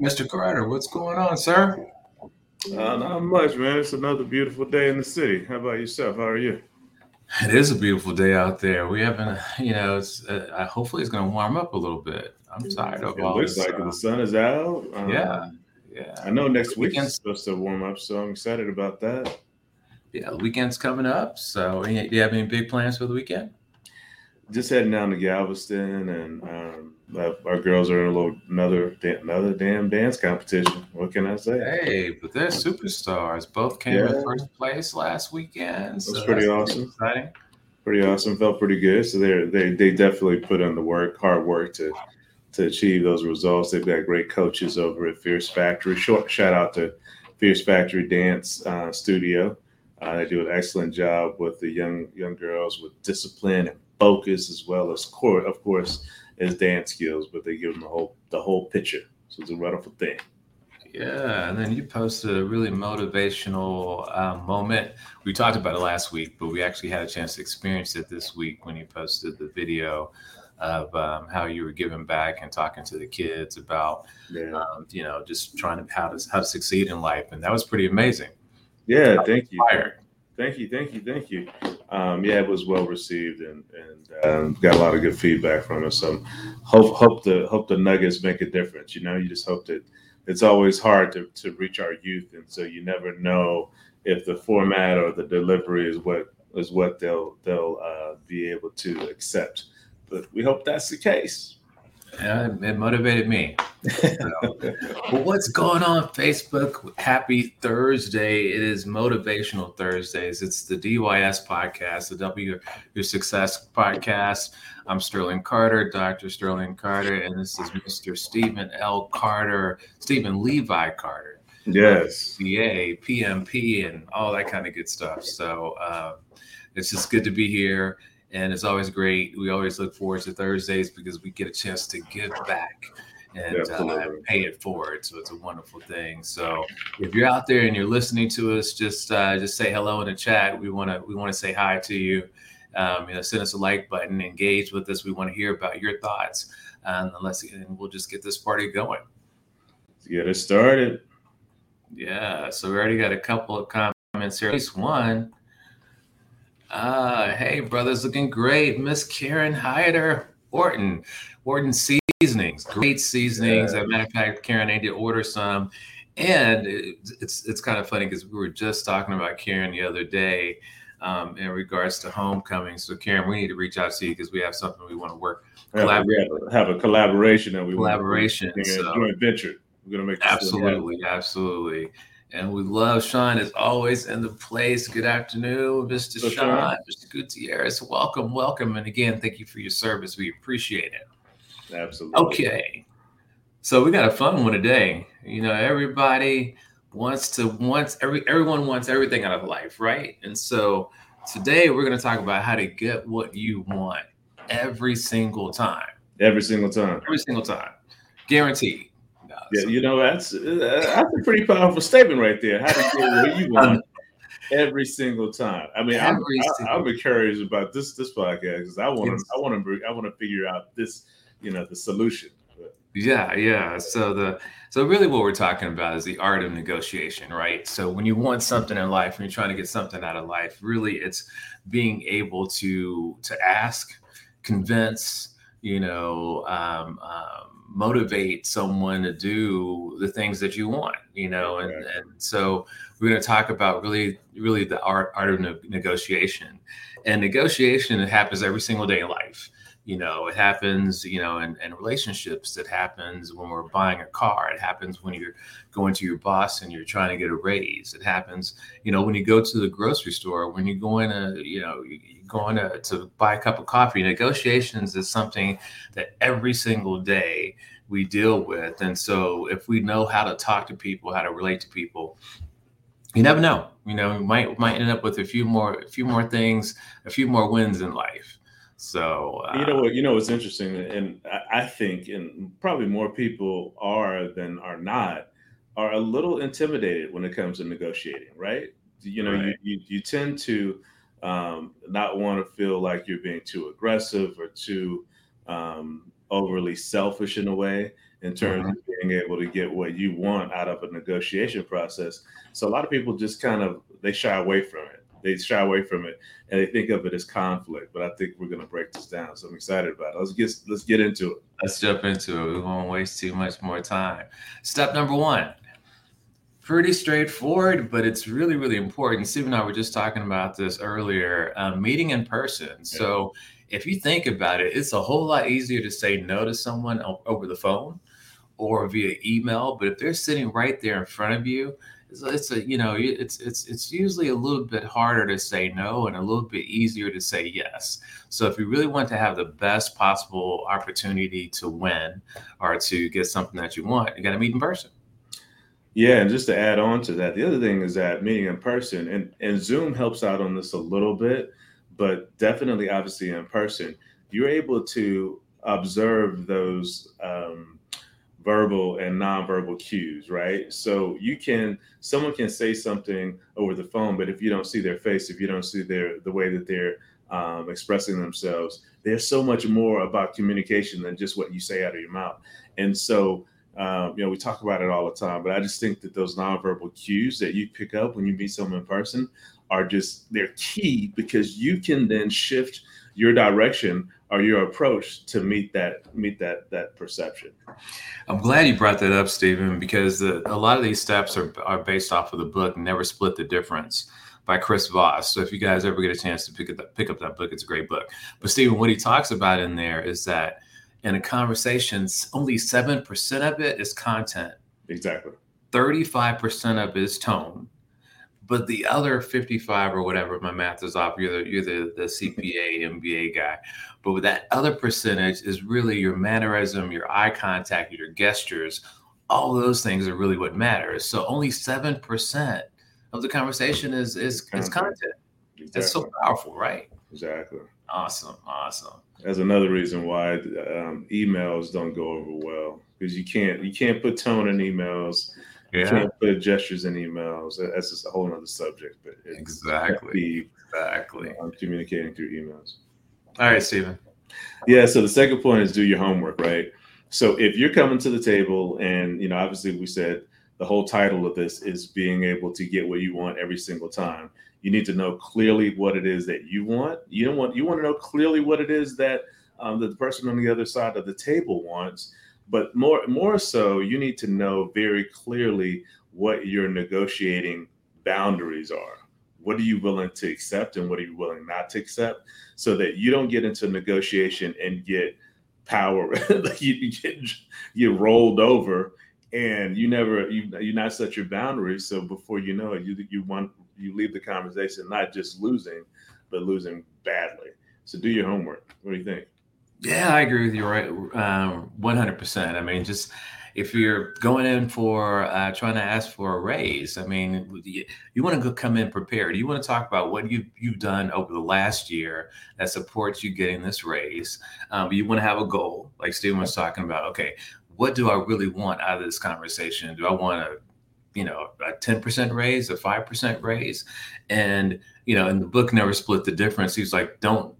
Mr. Carter, what's going on, sir? Not much, man. It's another beautiful day in the city. How about yourself? How are you? It is a beautiful day out there. We haven't, you know, it's, hopefully it's going to warm up a little bit. I'm tired of all this. It looks like the sun is out. Yeah. I know next week is supposed to warm up, so I'm excited about that. Yeah, the weekend's coming up. So do you have any big plans for the weekend? Just heading down to Galveston, and our girls are in another damn dance competition. What can I say? Hey, but they're superstars. Both came in first place last weekend. That's pretty awesome. Pretty awesome. Felt pretty good. So they definitely put in the work, hard work to achieve those results. They've got great coaches over at Fierce Factory. Shout out to Fierce Factory Dance Studio. They do an excellent job with the young girls with discipline and focus, as well as of course, dance skills, but they give them the whole picture. So it's a wonderful thing. Yeah, and then you posted a really motivational moment. We talked about it last week, but we actually had a chance to experience it this week when you posted the video of how you were giving back and talking to the kids about, you know, just trying to how to succeed in life, and that was pretty amazing. Yeah, thank you. It was well received and got a lot of good feedback from us. So hope the nuggets make a difference. You know, you just hope that it's always hard to reach our youth, and so you never know if the format or the delivery is what they'll be able to accept. But we hope that's the case. Yeah, it motivated me. Well, what's going on, Facebook? Happy Thursday. It is Motivational Thursdays. It's the DYS podcast, the W Your Success podcast. I'm Sterling Carter, Dr. Sterling Carter, and this is Mr. Stephen L. Carter, Stephen Levi Carter. Yes. CA, PMP, and all that kind of good stuff. So it's just good to be here. And it's always great. We always look forward to Thursdays because we get a chance to give back and pay it forward. So it's a wonderful thing. So if you're out there and you're listening to us, just say hello in the chat. We want to say hi to you. You know, send us a like button, engage with us. We want to hear about your thoughts. And we'll just get this party going. Let's get it started. Yeah. So we already got a couple of comments here. At least one. Hey, brothers, looking great. Miss Karen Heider Orton seasonings, great seasonings. As a matter of fact, Karen, I did order some, and it's kind of funny because we were just talking about Karen the other day in regards to homecoming. So, Karen, we need to reach out to you because we have something we want to work. We have a collaboration and joint venture. We're gonna make absolutely. And we love Sean is always in the place. Good afternoon, Mr. Sean, Mr. Gutierrez. Welcome. And again, thank you for your service. We appreciate it. Absolutely. Okay. So we got a fun one today. You know, everybody everyone wants everything out of life, right? And so today we're going to talk about how to get what you want every single time. Guaranteed. Yeah, you know, that's a pretty powerful statement right there. How to get what you want every single time. I mean, I'm encouraged about this podcast because I want to figure out this, you know, the solution. Yeah. So really, what we're talking about is the art of negotiation, right? So when you want something in life, when you're trying to get something out of life, really, it's being able to ask, convince, you know. Motivate someone to do the things that you want, you know, and so we're going to talk about really the art of negotiation. And negotiation, it happens every single day in life. You know, it happens, you know, in relationships. It happens when we're buying a car. It happens when you're going to your boss and you're trying to get a raise. It happens, you know, when you go to the grocery store, when you're going to, you know, to buy a cup of coffee. Negotiations is something that every single day we deal with. And so if we know how to talk to people, how to relate to people, you never know. You know, we might end up with a few more things, a few more wins in life. So it's interesting, and I think, and probably more people are than are not, are a little intimidated when it comes to negotiating, right? You know, right. You tend to not want to feel like you're being too aggressive or too overly selfish in a way, in terms of being able to get what you want out of a negotiation process. So a lot of people just kind of, they shy away from it. They shy away from it and they think of it as conflict, but I think we're going to break this down. So I'm excited about it. Let's get into it. Let's jump into it. We won't waste too much more time. Step number one, pretty straightforward, but it's really, really important. Steve and I were just talking about this earlier, meeting in person. Yeah. So if you think about it, it's a whole lot easier to say no to someone over the phone or via email. But if they're sitting right there in front of you, it's usually a little bit harder to say no and a little bit easier to say yes. So if you really want to have the best possible opportunity to win or to get something that you want, you got to meet in person. Yeah, and just to add on to that, the other thing is that meeting in person, and Zoom helps out on this a little bit, but definitely obviously in person, you're able to observe those verbal and nonverbal cues, right? So someone can say something over the phone, but if you don't see their face, if you don't see the way that they're expressing themselves, there's so much more about communication than just what you say out of your mouth. And so, we talk about it all the time, but I just think that those nonverbal cues that you pick up when you meet someone in person are just, they're key, because you can then shift your direction or your approach to meet that perception. I'm glad you brought that up, Stephen, because a lot of these steps are based off of the book Never Split the Difference by Chris Voss. So if you guys ever get a chance to pick up that book, it's a great book. But Stephen, what he talks about in there is that in a conversation, only 7% of it is content. Exactly. 35% of it is tone. But the other 55 or whatever, my math is off, you're the CPA, MBA guy. But with that other percentage is really your mannerism, your eye contact, your gestures. All those things are really what matters. So only 7% of the conversation is content. Exactly. It's so powerful, right? Exactly. Awesome. That's another reason why emails don't go over well, because you can't put tone in emails. Yeah. You can't put gestures in emails. That's just a whole other subject, but it's exactly. I'm communicating through emails. All right, Stephen. Yeah. So the second point is do your homework, right? So if you're coming to the table and, obviously we said the whole title of this is being able to get what you want every single time. You need to know clearly what it is that you want. You want to know clearly what it is that that the person on the other side of the table wants. But more so, you need to know very clearly what your negotiating boundaries are. What are you willing to accept and what are you willing not to accept, so that you don't get into negotiation and get power, like you get rolled over and you not set your boundaries. So before you know it, you leave the conversation not just losing, but losing badly. So do your homework. What do you think? Yeah, I agree with you, right? 100%. I mean, just if you're going in for trying to ask for a raise, I mean, you want to come in prepared. You want to talk about what you've done over the last year that supports you getting this raise. You want to have a goal, like Steven was talking about. Okay, what do I really want out of this conversation? Do I want to, a 10% raise, a 5% raise? And, in the book, Never Split the Difference, he's like, don't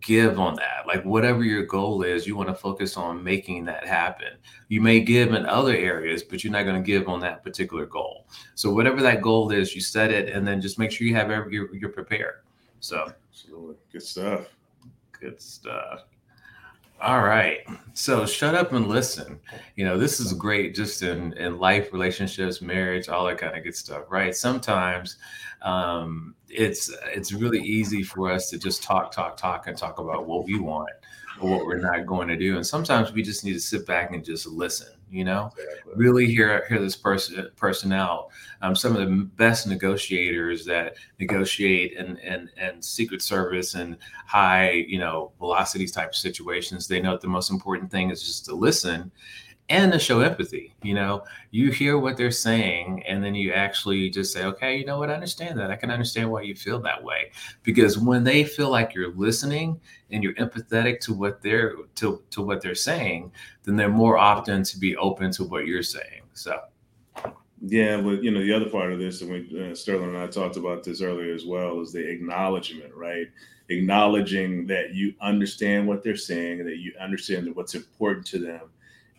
give on that. Like, whatever your goal is, you want to focus on making that happen. You may give in other areas, but you're not going to give on that particular goal. So whatever that goal is, you set it, and then just make sure you have you're prepared. So absolutely. Good stuff. All right. So shut up and listen. This is great just in life, relationships, marriage, all that kind of good stuff, right? Sometimes it's really easy for us to just talk and talk about what we want or what we're not going to do. And sometimes we just need to sit back and just listen, exactly. Really hear this person out. Some of the best negotiators that negotiate and Secret Service and high, velocity type situations, they know that the most important thing is just to listen and to show empathy. You hear what they're saying, and then you actually just say, okay, you know what? I understand that. I can understand why you feel that way. Because when they feel like you're listening and you're empathetic to what they're saying, then they're more often to be open to what you're saying. So. Yeah. But the other part of this, and Sterling and I talked about this earlier as well, is the acknowledgement, right? Acknowledging that you understand what they're saying and that you understand what's important to them.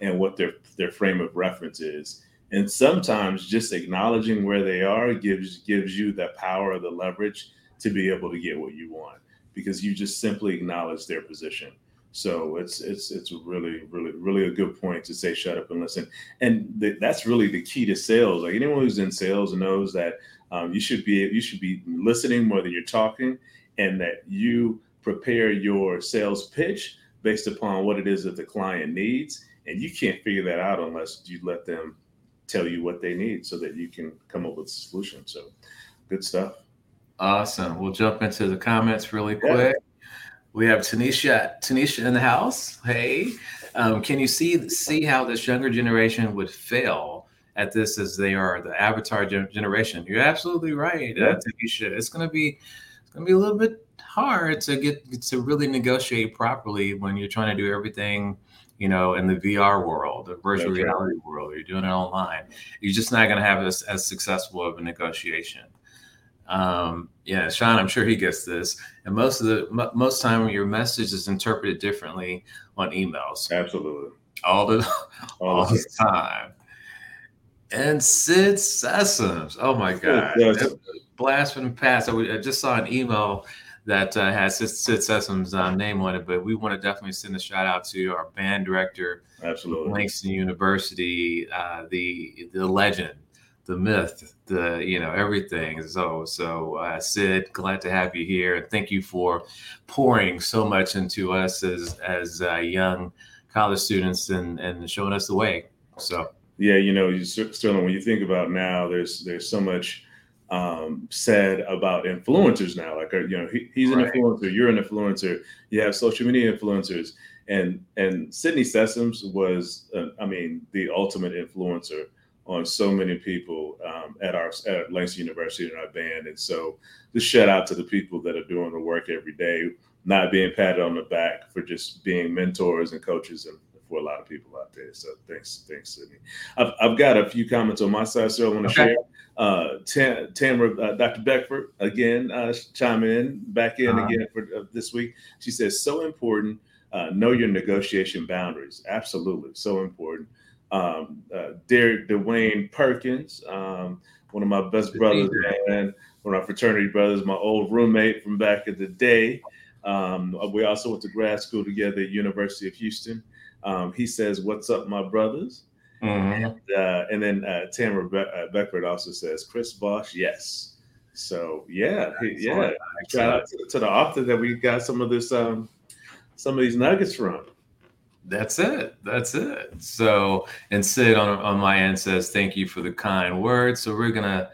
and what their frame of reference is. And sometimes just acknowledging where they are gives you that power or the leverage to be able to get what you want, because you just simply acknowledge their position. So it's really, really, really a good point to say, shut up and listen. And that's really the key to sales. Like, anyone who's in sales knows that you should be listening more than you're talking, and that you prepare your sales pitch based upon what it is that the client needs. And you can't figure that out unless you let them tell you what they need so that you can come up with a solution. So good stuff. Awesome. We'll jump into the comments really quick. We have Tanisha in the house. Hey, can you see how this younger generation would fail at this, as they are the avatar generation? You're absolutely right, Tanisha. It's gonna be a little bit hard to get to really negotiate properly when you're trying to do everything, you know, in the VR world, the virtual reality world. You're doing it online. You're just not gonna have as successful of a negotiation. Yeah, Sean, I'm sure he gets this. And most time your message is interpreted differently on emails. Absolutely. All the time. And Sid Sessoms. Oh my God. Blast from the past. I just saw an email that had Sid Sessoms' name on it, but we want to definitely send a shout out to our band director. Absolutely. Langston University, the legend, the myth, the, you know, everything. So Sid, glad to have you here, and thank you for pouring so much into us as young college students and showing us the way. So yeah, you know, Sterling, when you think about now, there's so much said about influencers now. Like, you know, he's an influencer, you're an influencer, you have social media influencers, and Sidney Sessoms was, the ultimate influencer on so many people at Langston University and our band. And so just shout out to the people that are doing the work every day, not being patted on the back for just being mentors and coaches and for a lot of people out there. So thanks, Sidney. I've got a few comments on my side, so I want to share. Tamara, Dr. Beckford, again, chime in, back in again for this week. She says, so important, know your negotiation boundaries. Absolutely, so important. Derek Dwayne Perkins, one of my best brothers, man, one of my fraternity brothers, my old roommate from back in the day. We also went to grad school together at University of Houston. He says, what's up, my brothers? Mm-hmm. And then Tamara Beckford also says, Chris Bosh, yes. So, yeah, shout out to the author that we got some of these nuggets from. That's it. So, and Sid on my end says, thank you for the kind words. So we're going to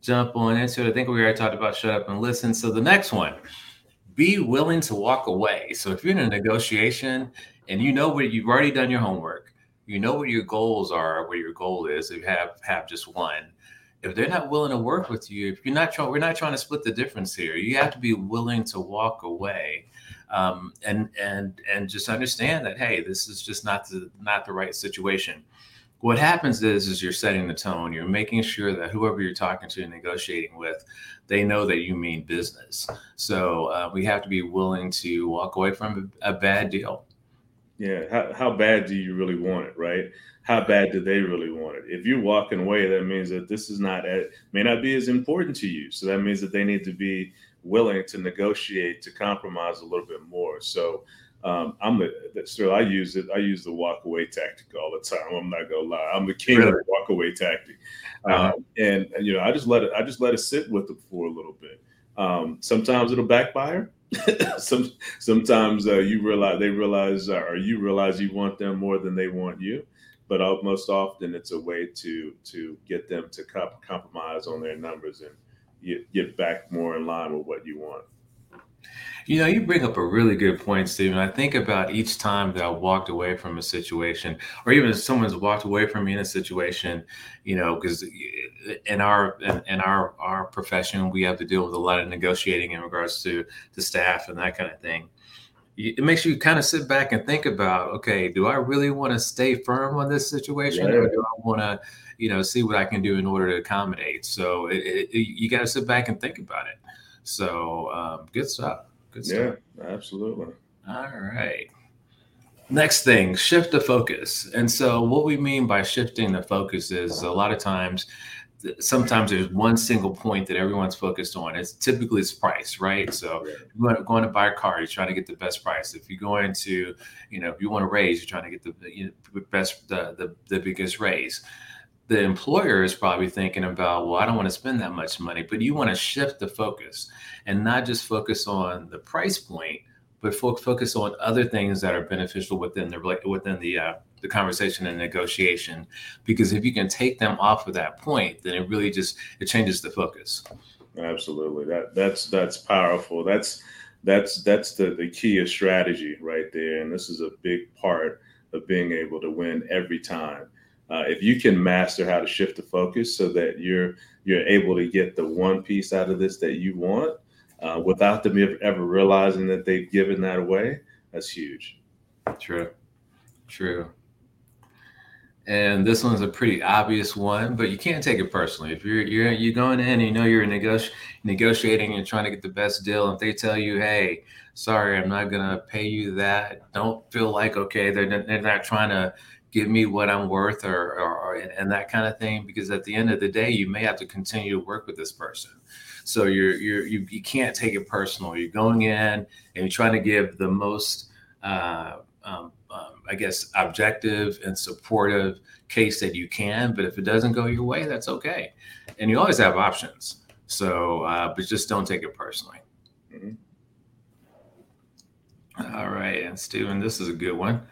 jump on into it. I think we already talked about shut up and listen. So the next one, be willing to walk away. So if you're in a negotiation and you know where you've already done your homework, you know what your goals are, where your goal is, if you have just one, if they're not willing to work with you, if you're not trying, we're not trying to split the difference here. You have to be willing to walk away. And just understand that, hey, this is just not the right situation. What happens is you're setting the tone. You're making sure that whoever you're talking to and negotiating with, they know that you mean business. So we have to be willing to walk away from a bad deal. Yeah. How bad do you really want it, right? How bad do they really want it? If you're walking away, that means that this is may not be as important to you. So that means that they need to be willing to negotiate, to compromise a little bit more. So I use the walk away tactic all the time. I'm not gonna lie, I'm the king of the walk away tactic. And you know, I just let it sit with it for a little bit. Sometimes it'll backfire. Sometimes you realize you want them more than they want you. But most often it's a way to get them to compromise on their numbers and get back more in line with what you want. You know, you bring up a really good point, Stephen. I think about each time that I walked away from a situation, or even if someone's walked away from me in a situation, you know, because in our profession, we have to deal with a lot of negotiating in regards to the staff and that kind of thing. It makes you kind of sit back and think about, okay, do I really want to stay firm on this situation, or do I want to, you know, see what I can do in order to accommodate? So you got to sit back and think about it. So good stuff. Yeah, absolutely. All right. Next thing, shift the focus. And so what we mean by shifting the focus is a lot of times, sometimes there's one single point that everyone's focused on. It's typically it's price, right? So if you're going to buy a car, you're trying to get the best price. If you're going to, you know, if you want to raise, you're trying to get the biggest raise. The employer is probably thinking about, well, I don't want to spend that much money, but you want to shift the focus and not just focus on the price point, but focus on other things that are beneficial within the conversation and negotiation. Because if you can take them off of that point, then it really just, it changes the focus. Absolutely. That's powerful. That's the key of strategy right there. And this is a big part of being able to win every time. If you can master how to shift the focus so that you're able to get the one piece out of this that you want without them ever realizing that they've given that away, that's huge. True. And this one's a pretty obvious one, but you can't take it personally. If you're going in and you know you're negotiating and trying to get the best deal, if they tell you, hey, sorry, I'm not gonna pay you that, don't feel like, okay, they're not trying to give me what I'm worth or that kind of thing, because at the end of the day, you may have to continue to work with this person. So you can't take it personal. You're going in and you're trying to give the most, objective and supportive case that you can, but if it doesn't go your way, that's okay. And you always have options. So, but just don't take it personally. Mm-hmm. All right. And Stephen, this is a good one.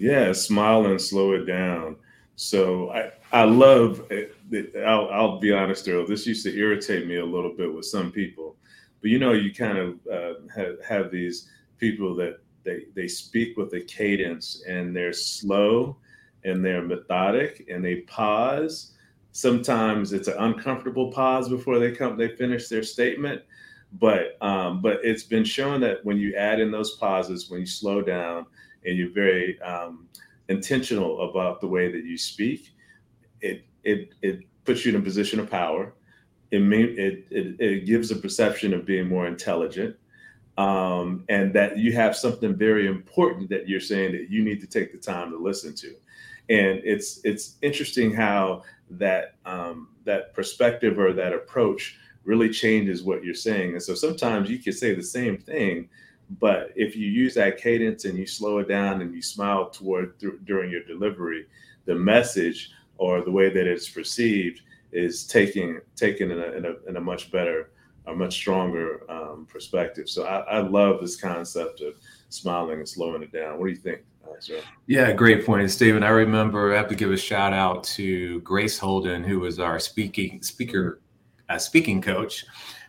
Yeah, smile and slow it down. So I love it. I'll be honest, Earl, this used to irritate me a little bit with some people. But, you know, you kind of have these people that they speak with a cadence, and they're slow and they're methodic and they pause. Sometimes it's an uncomfortable pause before they finish their statement. But it's been shown that when you add in those pauses, when you slow down, and you're very intentional about the way that you speak, it puts you in a position of power. It gives a perception of being more intelligent, and that you have something very important that you're saying that you need to take the time to listen to. And it's interesting how that perspective or that approach really changes what you're saying. And so sometimes you can say the same thing, but if you use that cadence and you slow it down and you smile during your delivery, the message or the way that it's perceived is taken in a much better, a much stronger perspective. So I love this concept of smiling and slowing it down. What do you think, sir? Yeah, great point, Stephen. I remember I have to give a shout out to Grace Holden, who was our speaking coach.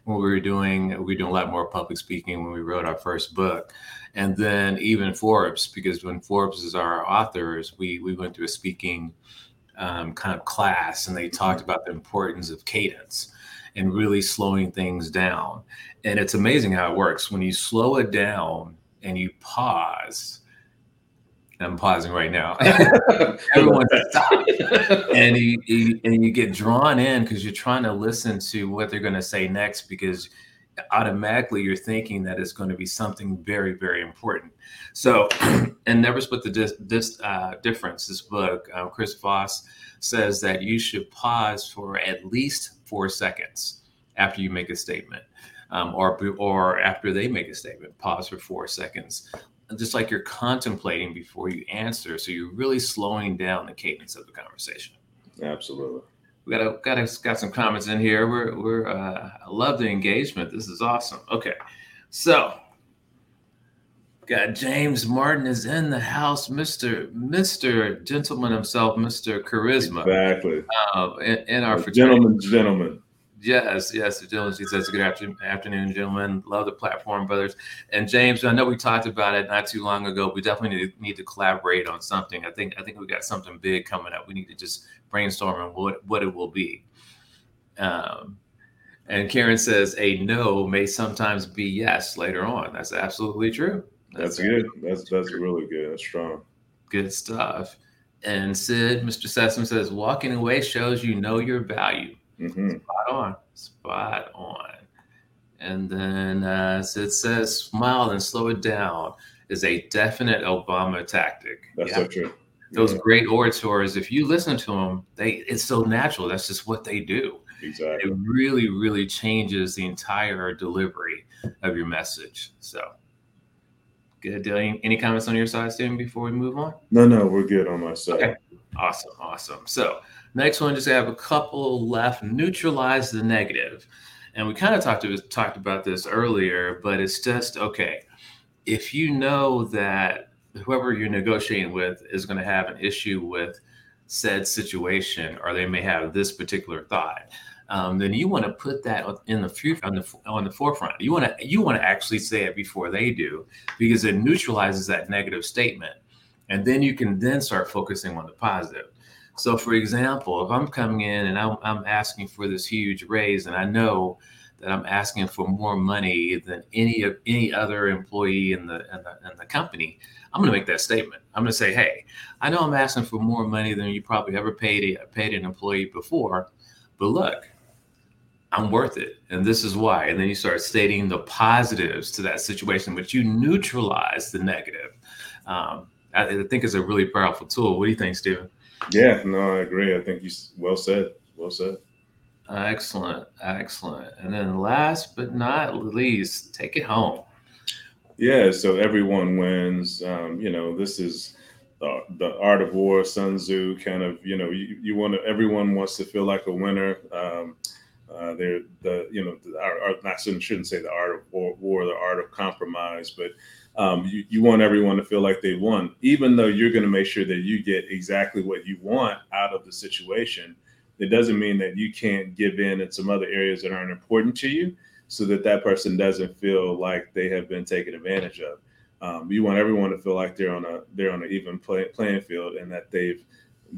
When we were doing a lot more public speaking when we wrote our first book. And then even Forbes, because when Forbes is our authors, we went through a speaking kind of class, and they talked about the importance of cadence and really slowing things down. And it's amazing how it works. When you slow it down and you pause, I'm pausing right now. Everyone stop, and you get drawn in because you're trying to listen to what they're going to say next, because automatically you're thinking that it's going to be something very, very important. So, and Never Split the Difference, this book, Chris Voss says that you should pause for at least 4 seconds after you make a statement, or after they make a statement. Pause for 4 seconds. Just like you're contemplating before you answer. So you're really slowing down the cadence of the conversation. Absolutely. We got some comments in here. I love the engagement. This is awesome. Okay. So got James Martin is in the house. Mr. Gentleman himself, Mr. Charisma. Exactly. In our fraternity. Gentlemen. Yes, the gentleman. She says, good afternoon, gentlemen. Love the platform, brothers. And James, I know we talked about it not too long ago. We definitely need to collaborate on something. I think we got something big coming up. We need to just brainstorm on what it will be. And Karen says, a no may sometimes be yes later on. That's absolutely true. That's good. That's really good. That's strong. Good stuff. And Sid, Mr. Sessoms says, walking away shows you know your value. Mm-hmm. Spot on. And then it says, smile and slow it down. is a definite Obama tactic. That's so true. Those great orators, if you listen to them, it's so natural. That's just what they do. Exactly. It really, really changes the entire delivery of your message. So good. Any comments on your side, Stephen, before we move on? No, we're good on my side. Okay. Awesome. So next one, just have a couple left. Neutralize the negative. And we kind of talked about this earlier, but it's just, okay, if you know that whoever you're negotiating with is going to have an issue with said situation, or they may have this particular thought, then you want to put that in the future on the forefront. You want to actually say it before they do, because it neutralizes that negative statement, and then you can then start focusing on the positive. So, for example, if I'm coming in and I'm asking for this huge raise, and I know that I'm asking for more money than any other employee in the company, I'm going to make that statement. I'm going to say, hey, I know I'm asking for more money than you probably ever paid an employee before, but look, I'm worth it. And this is why. And then you start stating the positives to that situation, but you neutralize the negative. I think it's a really powerful tool. What do you think, Stephen? Yeah, no, I agree. I think you well said. Excellent. And then last but not least, take it home. Yeah, so everyone wins. This is the art of war, Sun Tzu kind of, everyone wants to feel like a winner. The art of compromise, but you want everyone to feel like they won, even though you're going to make sure that you get exactly what you want out of the situation. It doesn't mean that you can't give in some other areas that aren't important to you, so that person doesn't feel like they have been taken advantage of. You want everyone to feel like they're on an even playing field, and that they've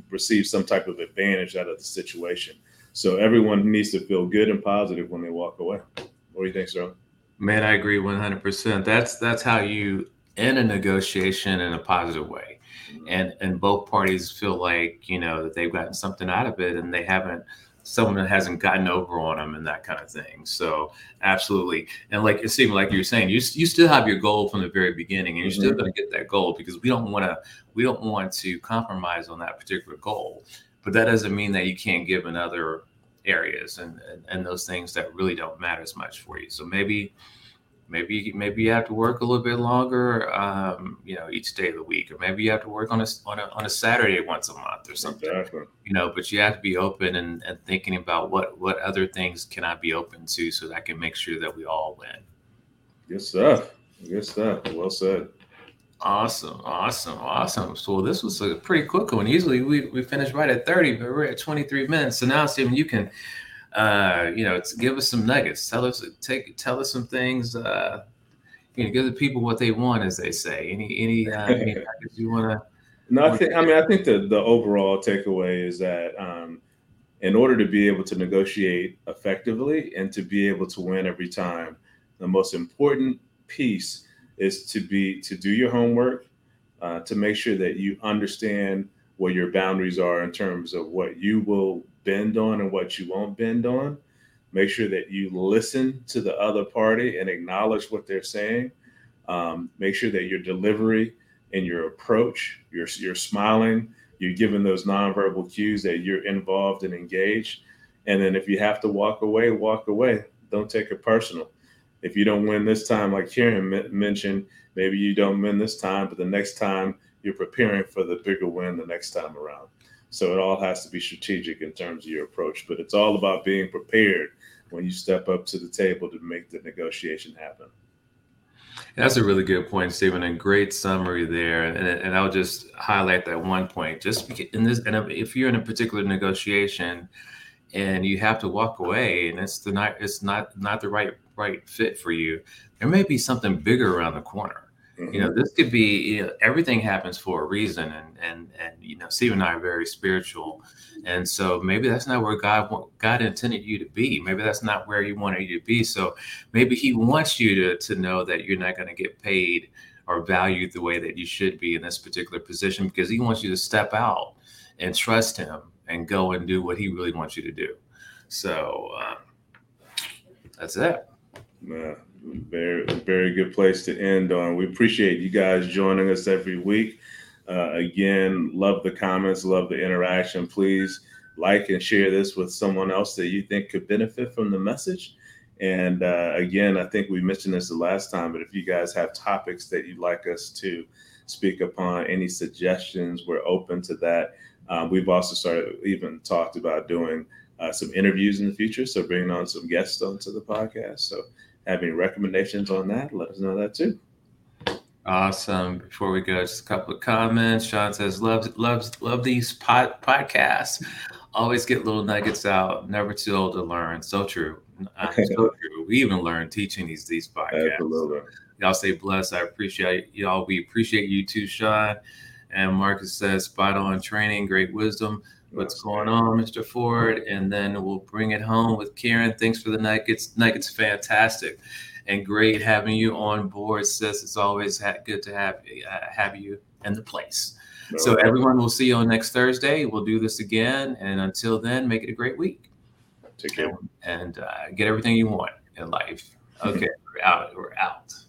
received some type of advantage out of the situation. So everyone needs to feel good and positive when they walk away. What do you think, Sterling? Man, I agree 100%. That's how you end a negotiation in a positive way. And both parties feel like, that they've gotten something out of it, and someone hasn't gotten over on them and that kind of thing. So absolutely. And like it seemed like you were saying, you still have your goal from the very beginning, and you're still going to get that goal, because we don't want to compromise on that particular goal. But that doesn't mean that you can't give in other areas and those things that really don't matter as much for you. So maybe you have to work a little bit longer, each day of the week, or maybe you have to work on a Saturday once a month or something. Exactly. But you have to be open and thinking about what other things can I be open to, so that I can make sure that we all win. Good stuff. Well said. Awesome. So this was a pretty quick one. Usually we finish right at 30, but we're at 23 minutes. So now, Stephen, you can, give us some nuggets. Tell us some things. Give the people what they want, as they say. Any nuggets you want to? No, I think the overall takeaway is that in order to be able to negotiate effectively and to be able to win every time, the most important piece is to do your homework, to make sure that you understand what your boundaries are in terms of what you will bend on and what you won't bend on. Make sure that you listen to the other party and acknowledge what they're saying. Make sure that your delivery and your approach, you're smiling, you're giving those nonverbal cues that you're involved and engaged. And then if you have to walk away, Don't take it personal. If you don't win this time, like Karen mentioned, maybe you don't win this time, but the next time you're preparing for the bigger win the next time around. So it all has to be strategic in terms of your approach, but it's all about being prepared when you step up to the table to make the negotiation happen. That's a really good point, Stephen, and great summary there. And I'll just highlight that one point. Just in this, and if you're in a particular negotiation and you have to walk away, and it's not the right fit for you, there may be something bigger around the corner. This could be, everything happens for a reason, and Stephen and I are very spiritual, and so maybe that's not where God intended you to be. Maybe that's not where He wanted you to be. So maybe He wants you to know that you're not going to get paid or valued the way that you should be in this particular position, because He wants you to step out and trust Him and go and do what He really wants you to do. So that's it. Yeah, Very good place to end on. We appreciate you guys joining us every week. Again, love the comments, love the interaction. Please like and share this with someone else that you think could benefit from the message. And again, I think we mentioned this the last time, but if you guys have topics that you'd like us to speak upon, any suggestions, we're open to that. We've also started, even talked about doing some interviews in the future, so bringing on some guests onto the podcast. So have any recommendations on that, let us know that too. Awesome. Before we go, just a couple of comments. Sean says, love these podcasts. Always get little nuggets out. Never too old to learn. So true. So true. We even learn teaching these podcasts. Absolutely. Y'all stay blessed. I appreciate y'all. We appreciate you too, Sean. And Marcus says, spot on training. Great wisdom. What's going on, Mr. Ford? And then we'll bring it home with Karen. Thanks for the nuggets. Nuggets, fantastic. And great having you on board, sis. It's always good to have you in the place. No. So everyone, we'll see you on next Thursday. We'll do this again. And until then, make it a great week. Take care. And get everything you want in life. Okay, we're out.